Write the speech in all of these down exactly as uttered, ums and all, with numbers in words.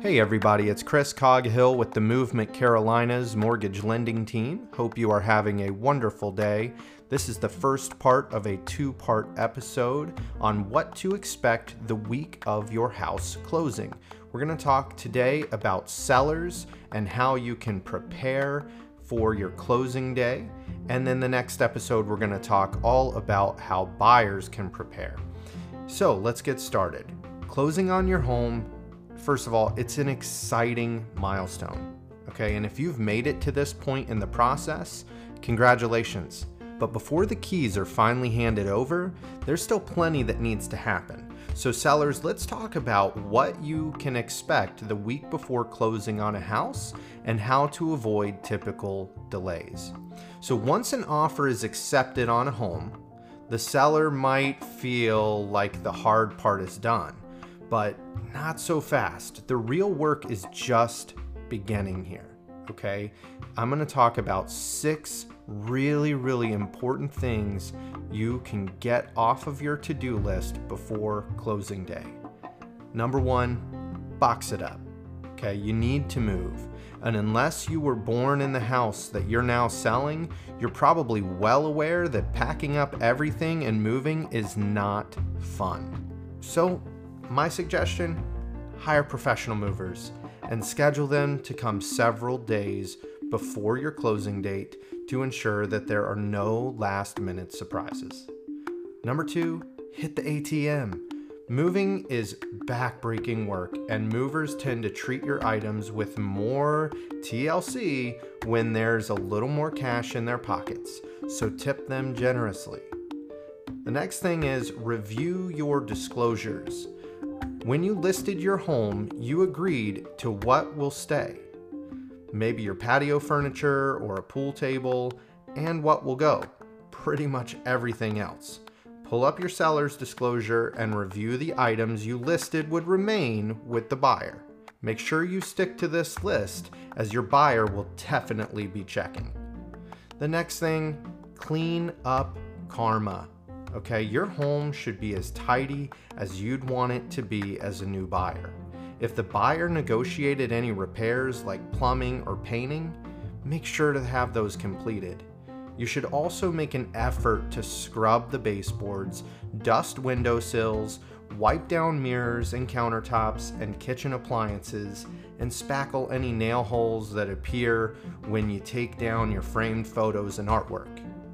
Hey everybody, it's Chris Coghill with the Movement Carolinas mortgage lending team. Hope you are having a wonderful day. This is the first part of a two-part episode on what to expect the week of your house closing. We're going to talk today about sellers and how you can prepare for your closing day. And then the next episode, we're going to talk all about how buyers can prepare. So let's get started. Closing on your home. First of all, it's an exciting milestone, okay? And if you've made it to this point in the process, congratulations. But before the keys are finally handed over, there's still plenty that needs to happen. So sellers, let's talk about what you can expect the week before closing on a house and how to avoid typical delays. So once an offer is accepted on a home, the seller might feel like the hard part is done. But not so fast. The real work is just beginning here, okay? I'm gonna talk about six really, really important things you can get off of your to-do list before closing day. Number one, box it up, okay? You need to move. And unless you were born in the house that you're now selling, you're probably well aware that packing up everything and moving is not fun. So, my suggestion, hire professional movers and schedule them to come several days before your closing date to ensure that there are no last minute surprises. Number two, hit the A T M. Moving is backbreaking work, and movers tend to treat your items with more T L C when there's a little more cash in their pockets, so tip them generously. The next thing is review your disclosures. When you listed your home, you agreed to what will stay. Maybe your patio furniture or a pool table, and what will go. Pretty much everything else. Pull up your seller's disclosure and review the items you listed would remain with the buyer. Make sure you stick to this list, as your buyer will definitely be checking. The next thing, clean up karma. Okay, your home should be as tidy as you'd want it to be as a new buyer. If the buyer negotiated any repairs like plumbing or painting, make sure to have those completed. You should also make an effort to scrub the baseboards, dust windowsills, wipe down mirrors and countertops and kitchen appliances, and spackle any nail holes that appear when you take down your framed photos and artwork.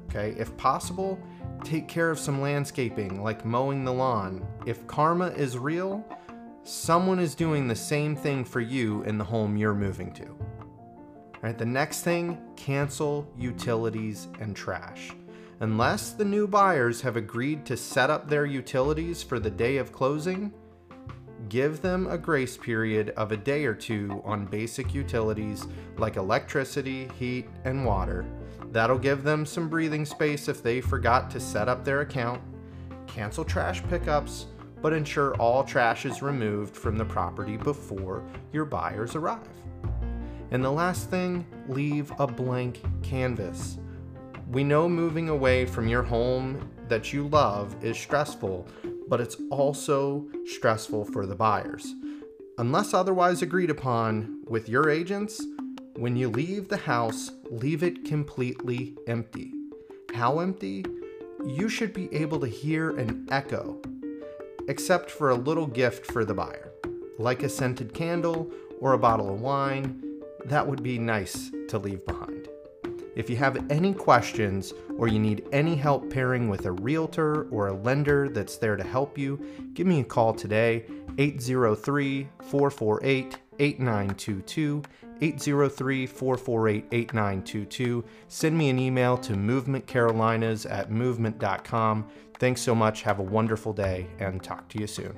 Okay, if possible, take care of some landscaping, like mowing the lawn. If karma is real, someone is doing the same thing for you in the home you're moving to. All right, the next thing, cancel utilities and trash. Unless the new buyers have agreed to set up their utilities for the day of closing, give them a grace period of a day or two on basic utilities like electricity, heat, and water. That'll give them some breathing space if they forgot to set up their account. Cancel trash pickups, but ensure all trash is removed from the property before your buyers arrive. And the last thing, leave a blank canvas. We know moving away from your home that you love is stressful, but it's also stressful for the buyers. Unless otherwise agreed upon with your agents, when you leave the house, leave it completely empty. How empty? You should be able to hear an echo, except for a little gift for the buyer, like a scented candle or a bottle of wine. That would be nice to leave behind. If you have any questions or you need any help pairing with a realtor or a lender that's there to help you, give me a call today, eight zero three, four four eight, eight nine two two, eight zero three, four four eight, eight nine two two. Send me an email to movementcarolinas at movement dot com. Thanks so much. Have a wonderful day and talk to you soon.